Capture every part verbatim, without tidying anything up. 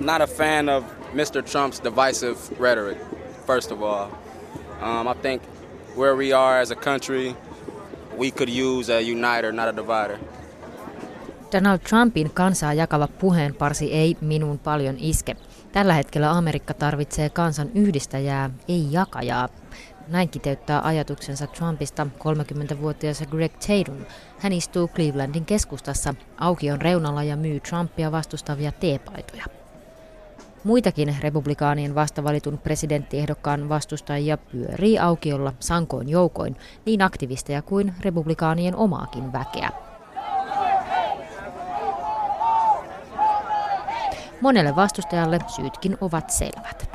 not a fan of Mister Trump's divisive rhetoric, first of all. Um, I think where we are as a country, we could use a uniter, not a divider. Donald Trumpin kansaa jakava puheenparsi ei minun paljon iske. Tällä hetkellä Amerikka tarvitsee kansan yhdistäjää, ei jakajaa. Näin kiteyttää ajatuksensa Trumpista kolmekymmentävuotias Greg Tatum. Hän istuu Clevelandin keskustassa aukion reunalla ja myy Trumpia vastustavia teepaitoja. Muitakin republikaanien vastavalitun presidenttiehdokkaan vastustajia pyörii aukiolla sankoin joukoin, niin aktivisteja kuin republikaanien omaakin väkeä. Monelle vastustajalle syytkin ovat selvät.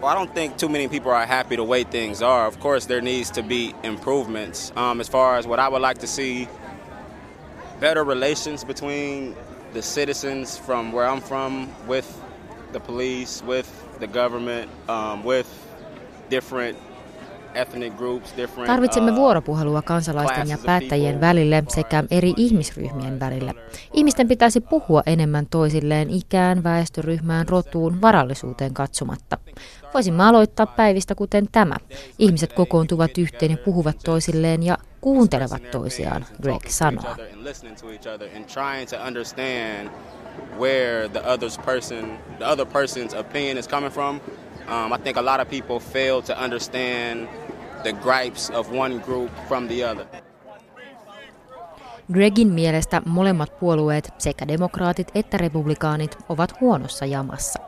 Well, I don't think too many people are happy the way things are. Of course, there needs to be improvements. Um, as far as what I would like to see, better relations between the citizens from where I'm from with the police, with the government, um, with different ethnic groups, different... Tarvitsemme vuoropuhelua kansalaisten ja päättäjien välille sekä eri ihmisryhmien välille. Ihmisten pitäisi puhua enemmän toisilleen ikään, väestöryhmään, rotuun, varallisuuteen katsomatta. Voisimme aloittaa päivistä kuten tämä. Ihmiset kokoontuvat yhteen ja puhuvat toisilleen ja kuuntelevat toisiaan, Greg sanoo. Where the other's person, the other person's opinion is coming from. Um, I think a lot of people fail to understand the gripes of one group from the other. Gregin mielestä molemmat puolueet, sekä demokraatit että republikaanit, ovat huonossa jamassa.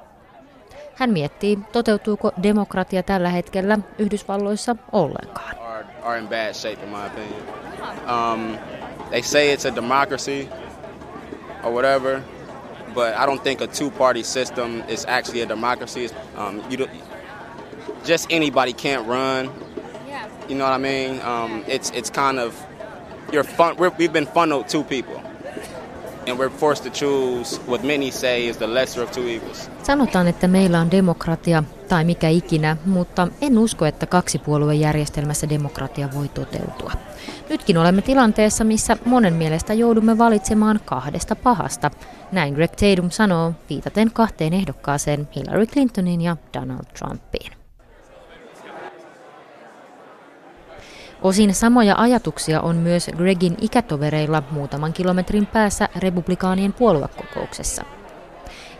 Hän miettii, toteutuuko demokratia tällä hetkellä Yhdysvalloissa ollenkaan. Are, are in bad shape, in my opinion. Um, they say it's a democracy or whatever. But I don't think a two-party system is actually a democracy. Um, you do, just anybody can't run. You know what I mean? Um, it's it's kind of you're fun. We're, we've been funneled two people, and we're forced to choose what many say is the lesser of two evils. Sanotaan, että meillä on demokratia tai mikä ikinä, mutta en usko, että kaksipuoluejärjestelmässä demokratia voi toteutua. Nytkin olemme tilanteessa, missä monen mielestä joudumme valitsemaan kahdesta pahasta. Näin Greg Tatum sanoo, viitaten kahteen ehdokkaaseen, Hillary Clintonin ja Donald Trumpiin. Osin samoja ajatuksia on myös Gregin ikätovereilla muutaman kilometrin päässä republikaanien puoluekokouksessa.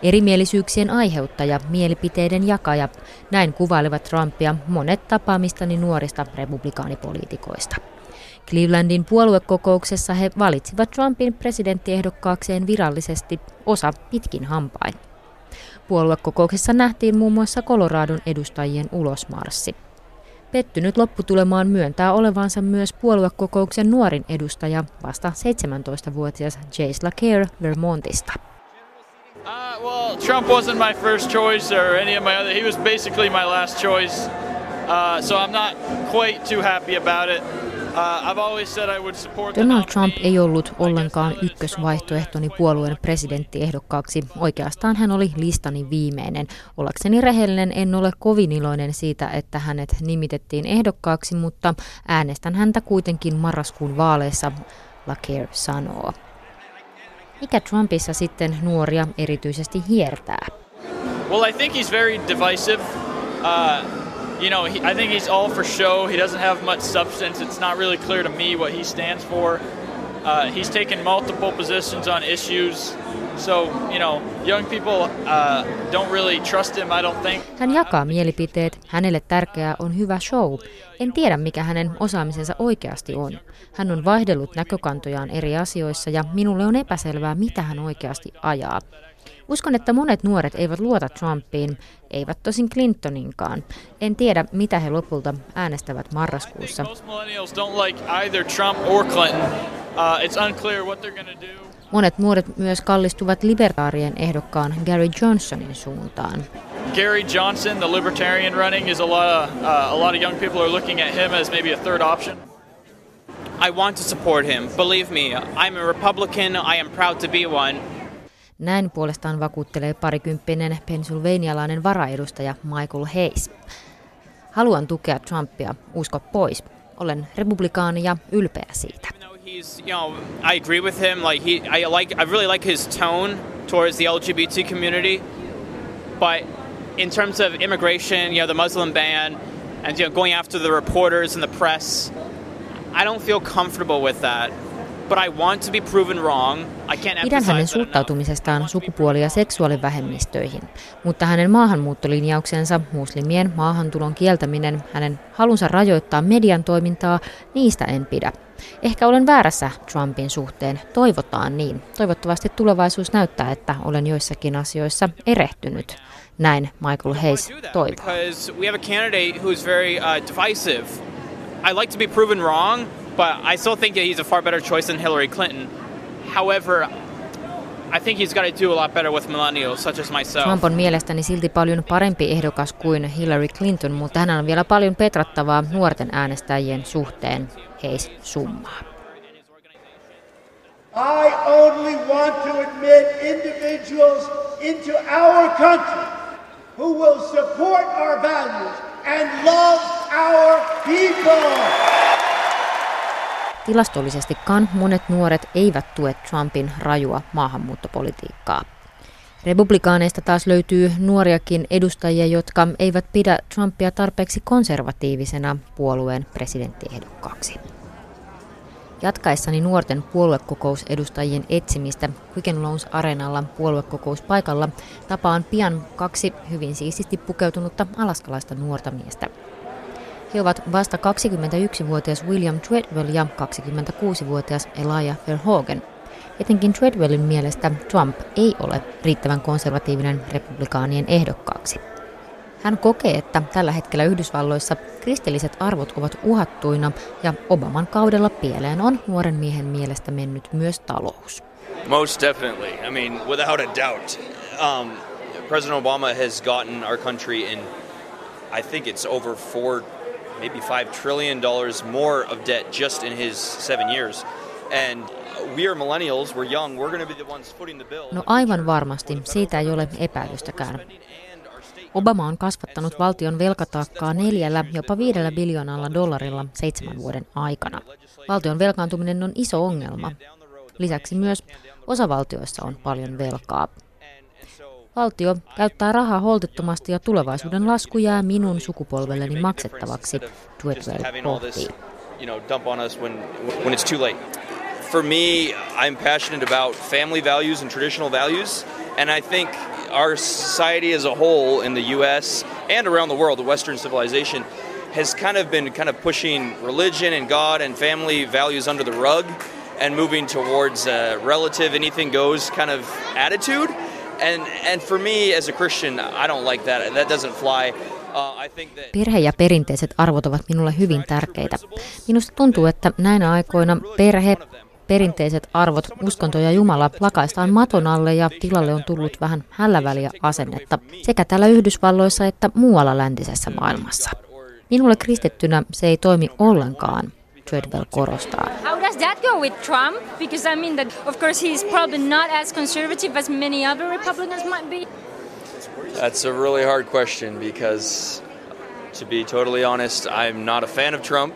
Erimielisyyksien aiheuttaja, mielipiteiden jakaja, näin kuvailevat Trumpia monet tapaamistani nuorista republikaanipoliitikoista. Clevelandin puoluekokouksessa he valitsivat Trumpin presidenttiehdokkaakseen virallisesti, osa pitkin hampain. Puoluekokouksessa nähtiin muun muassa Coloradon edustajien ulosmarssi. Pettynyt lopputulemaan myöntää olevansa myös puoluekokouksen nuorin edustaja, vasta seitsemäntoistavuotias Jace Lacare Vermontista. Uh, well, Trump wasn't my first choice or any of my other. He was basically my last choice, uh, so I'm not quite too happy about it. Uh, I've always said I would support Donald Trump ei ollut ollenkaan ykkösvaihtoehtoni puolueen presidenttiehdokkaaksi. Oikeastaan hän oli listani viimeinen. Ollakseni rehellinen, en ole kovin iloinen siitä, että hänet nimitettiin ehdokkaaksi, mutta äänestän häntä kuitenkin marraskuun vaaleissa, Lacare sanoo. Mikä Trumpissa sitten nuoria erityisesti hiertää? Well, I think he's very divisive. Uh, you know, he, I think he's all for show. He doesn't have much substance. It's not really clear to me what he stands for. Uh, he's taken multiple positions on issues. So, you know, young people uh, don't really trust him, I don't think. Hän jakaa mielipiteet. Hänelle tärkeää on hyvä show. En tiedä, mikä hänen osaamisensa oikeasti on. Hän on vaihdellut näkökantojaan eri asioissa ja minulle on epäselvää, mitä hän oikeasti ajaa. Uskon, että monet nuoret eivät luota Trumpiin, eivät tosin Clintoninkaan. En tiedä, mitä he lopulta äänestävät marraskuussa. Monet nuoret myös kallistuvat liberaarien ehdokkaan Gary Johnsonin suuntaan. Gary Johnson, the libertarian running, is a lot of uh, a lot of young people are looking at him as maybe a third option. I want to support him. Believe me, I'm a Republican. I am proud to be one. Näin puolestaan vakuuttelee parikymppinen pennsylvanialainen varaedustaja Michael Hayes. Haluan tukea Trumpia, usko pois. Olen republikaani ja ylpeä siitä. He's, you know, I agree with him. Like he, I like, I really like his tone towards the L G B T community. But in terms of immigration, you know, the Muslim ban, and you know, going after the reporters and the press, I don't feel comfortable with that. But I want to be proven wrong. I can't Pidän hänen suhtautumisestaan sukupuoli- ja seksuaalivähemmistöihin, mutta hänen maahanmuuttolinjauksensa, muslimien maahantulon kieltäminen, hänen halunsa rajoittaa median toimintaa, niistä en pidä. Ehkä olen väärässä Trumpin suhteen, toivotaan niin. Toivottavasti tulevaisuus näyttää, että olen joissakin asioissa erehtynyt. Näin Michael Hayes toivoo. But I still think that he's a far better choice than Hillary Clinton. However, I think he's got to do a lot better with millennials, such as myself. Trump on mielestäni silti paljon parempi ehdokas kuin Hillary Clinton, mutta hänellä on vielä paljon petrattavaa nuorten äänestäjien suhteen. Hayes summaa. I only want to admit individuals into our country who will support our values and love our people. Tilastollisestikaan monet nuoret eivät tue Trumpin rajua maahanmuuttopolitiikkaa. Republikaaneista taas löytyy nuoriakin edustajia, jotka eivät pidä Trumpia tarpeeksi konservatiivisena puolueen presidenttiehdokkaaksi. Jatkaessani nuorten puoluekokousedustajien etsimistä Quicken Loans Arenalla puoluekokouspaikalla tapaan pian kaksi hyvin siististi pukeutunutta alaskalaista nuorta miestä. He ovat vasta kaksikymmentäyksivuotias William Treadwell ja kaksikymmentäkuusivuotias Elijah Verhagen. Etenkin Treadwellin mielestä Trump ei ole riittävän konservatiivinen republikaanien ehdokkaaksi. Hän kokee, että tällä hetkellä Yhdysvalloissa kristilliset arvot ovat uhattuina ja Obaman kaudella pieleen on nuoren miehen mielestä mennyt myös talous. Most definitely. I mean, without a doubt. Um, President Obama has gotten our country in, I think it's over four maybe five trillion dollars more of debt just in his seven years. And we are millennials, we're young, we're going to be the ones footing the bill. No aivan varmasti, siitä ei ole epäilystäkään. Obama on kasvattanut valtion velkataakkaa neljällä, jopa viidellä biljoonalla dollarilla seitsemän vuoden aikana. Valtion velkaantuminen on iso ongelma. Lisäksi myös osavaltioissa on paljon velkaa. Valtio käyttää rahaa holtittomasti ja tulevaisuuden lasku jää minun sukupolvelleni maksettavaksi, Treadwell pohtii. For me, I'm passionate about family values and traditional values, and I think our society as a whole in the U S and around the world, the Western civilization has kind of been kind of pushing religion and God and family values under the rug and moving towards a relative anything goes kind of attitude. And, and for me as a Christian, I don't like that. That doesn't fly. Uh, I think that... Perhe ja perinteiset arvot ovat minulle hyvin tärkeitä. Minusta tuntuu, että näinä aikoina perhe, perinteiset arvot, uskonto ja Jumala lakaistaan maton alle ja tilalle on tullut vähän hälläväliä asennetta sekä täällä Yhdysvalloissa että muualla läntisessä maailmassa. Minulle kristittynä se ei toimi ollenkaan. Treadwell korostaa. How does that go with Trump? Because I mean that of course he is probably not as conservative as many other Republicans might be. That's a really hard question because to be totally honest, I'm not a fan of Trump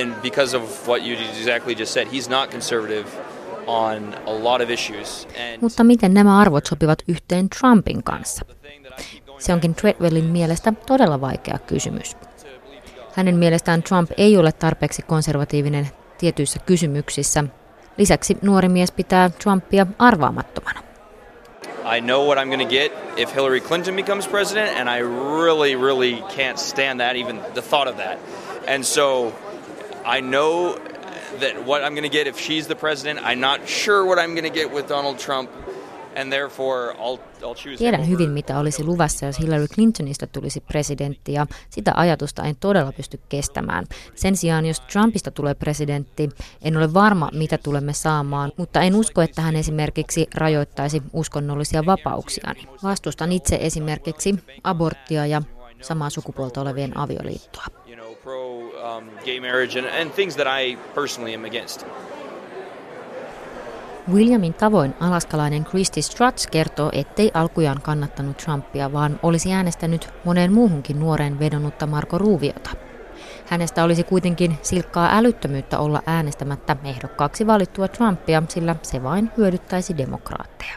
and because of what you exactly just said, he's not conservative on a lot of issues. And... Mutta miten nämä arvot sopivat yhteen Trumpin kanssa? Se onkin Treadwellin mielestä todella vaikea kysymys. Hänen mielestään Trump ei ole tarpeeksi konservatiivinen tietyissä kysymyksissä. Lisäksi nuori mies pitää Trumpia arvaamattomana. I know what I'm going to get if Hillary Clinton becomes president and I really really can't stand that even the thought of that. And so I know that what I'm going to get if she's the president, I'm not sure what I'm going to get with Donald Trump. And therefore I'll, I'll choose Tiedän hyvin, mitä olisi luvassa, jos Hillary Clintonista tulisi presidentti, ja sitä ajatusta en todella pysty kestämään. Sen sijaan, jos Trumpista tulee presidentti, en ole varma, mitä tulemme saamaan, mutta en usko, että hän esimerkiksi rajoittaisi uskonnollisia vapauksiani. Vastustan itse esimerkiksi aborttia ja samaa sukupuolta olevien avioliittoa. Williamin tavoin alaskalainen Christi Strutt kertoo, ettei alkujaan kannattanut Trumpia, vaan olisi äänestänyt moneen muuhunkin nuoreen vedonnutta Marco Rubiota. Hänestä olisi kuitenkin silkkaa älyttömyyttä olla äänestämättä ehdokkaaksi valittua Trumpia, sillä se vain hyödyttäisi demokraatteja.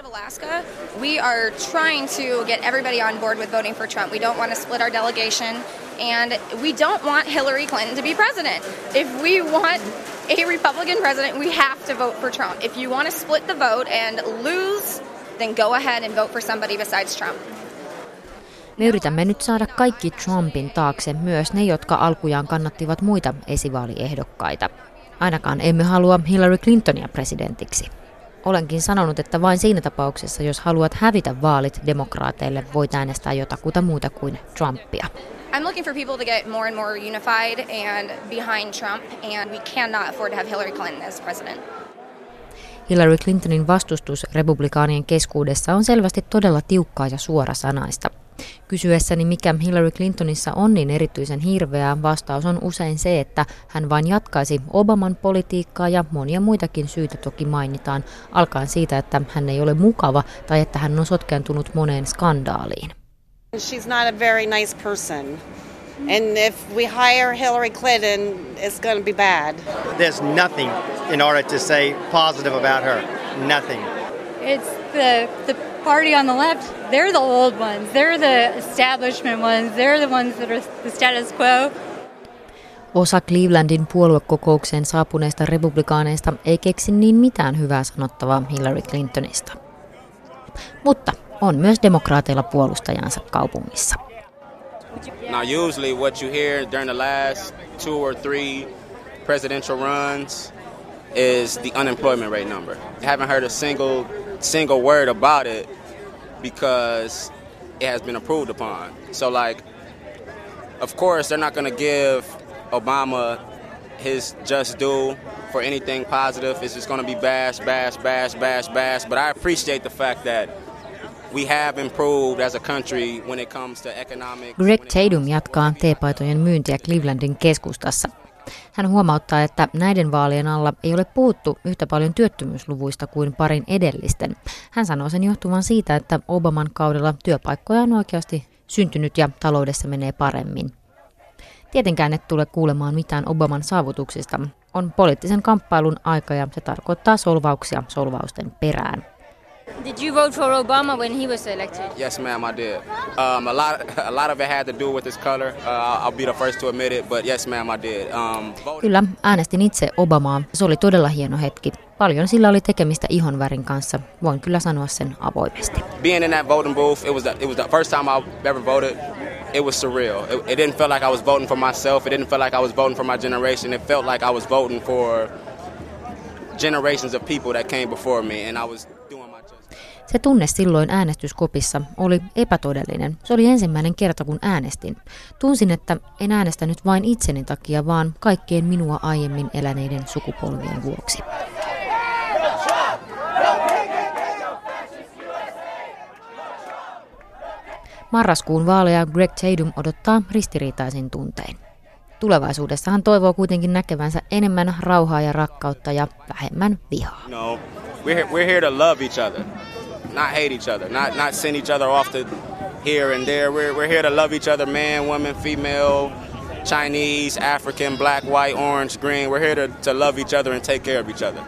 of Alaska, we are trying to get everybody on board with voting for Trump. We don't want to split our delegation, and we don't want Hillary Clinton to be president. If we want a Republican president, we have to vote for Trump. If you want to split the vote and lose, then go ahead and vote for somebody besides Trump. Me yritämme nyt saada kaikki Trumpin taakse, myös ne, jotka alkujaan kannattivat muita esivaaliehdokkaita. Ainakaan emme halua Hillary Clintonia presidentiksi. Olenkin sanonut, että vain siinä tapauksessa, jos haluat hävitä vaalit demokraateille, voit äänestää jotakuta muuta kuin Trumpia. I'm looking for people to get more and more unified and behind Trump, and we cannot afford to have Hillary Clinton as president. Hillary Clintonin vastustus republikaanien keskuudessa on selvästi todella tiukkaa ja suorasanaista. Kysyessäni, mikä Hillary Clintonissa on niin erityisen hirveää, vastaus on usein se, että hän vain jatkaisi Obaman politiikkaa, ja monia muitakin syitä toki mainitaan, alkaen siitä, että hän ei ole mukava tai että hän on sotkeentunut moneen skandaaliin. She's not a very nice person. And if we hire Hillary Clinton, it's going to be bad. There's nothing in order to say positive about her. Nothing. It's the the party on the left. They're the old ones. They're the establishment ones. They're the ones that are the status quo. Osa Clevelandin puoluekokoukseen saapuneista republikaaneista ei keksi niin mitään hyvää sanottavaa Hillary Clintonista. Mutta on myös demokraateilla puolustajansa kaupungissa. Now usually what you hear during the last two or three presidential runs is the unemployment rate number. I haven't heard a single single word about it because it has been approved upon. So like, of course they're not going to give Obama his just due for anything positive. It's just going to be bash, bash, bash, bash, bash. But I appreciate the fact that we have improved as a country when it comes to economic. Greg Tatum jatkaa teepaitojen myyntiä Clevelandin keskustassa. Hän huomauttaa, että näiden vaalien alla ei ole puhuttu yhtä paljon työttömyysluvuista kuin parin edellisten. Hän sanoo sen johtuvan siitä, että Obaman kaudella työpaikkoja on oikeasti syntynyt ja taloudessa menee paremmin. Tietenkään et tule kuulemaan mitään Obaman saavutuksista. On poliittisen kamppailun aika, ja se tarkoittaa solvauksia solvausten perään. Did you vote for Obama when he was elected? Yes, ma'am, I did. Um, a lot, a lot of it had to do with his color. Uh, I'll be the first to admit it, but yes, ma'am, I did. Um, Kyllä, äänestin itse Obamaa. Se oli todella hieno hetki. Paljon sillä oli tekemistä ihonvärin kanssa. Voin kyllä sanoa sen avoimesti. Being in that voting booth, it was the, it was the first time I ever voted. It was surreal. It, it didn't feel like I was voting for myself. It didn't feel like I was voting for my generation. It felt like I was voting for generations of people that came before me, and I was doing my job. Se tunne silloin äänestyskopissa oli epätodellinen. Se oli ensimmäinen kerta, kun äänestin. Tunsin, että en äänestänyt vain itseni takia, vaan kaikkien minua aiemmin eläneiden sukupolvien vuoksi. Marraskuun vaaleja Greg Tatum odottaa ristiriitaisin tuntein. Tulevaisuudessa hän toivoo kuitenkin näkevänsä enemmän rauhaa ja rakkautta ja vähemmän vihaa. No, we're here, we're here to love each other. Not hate each other, not not send each other off to here and there. We're we're here to love each other, man, woman, female, Chinese, African, black, white, orange, green. We're here to to love each other and take care of each other.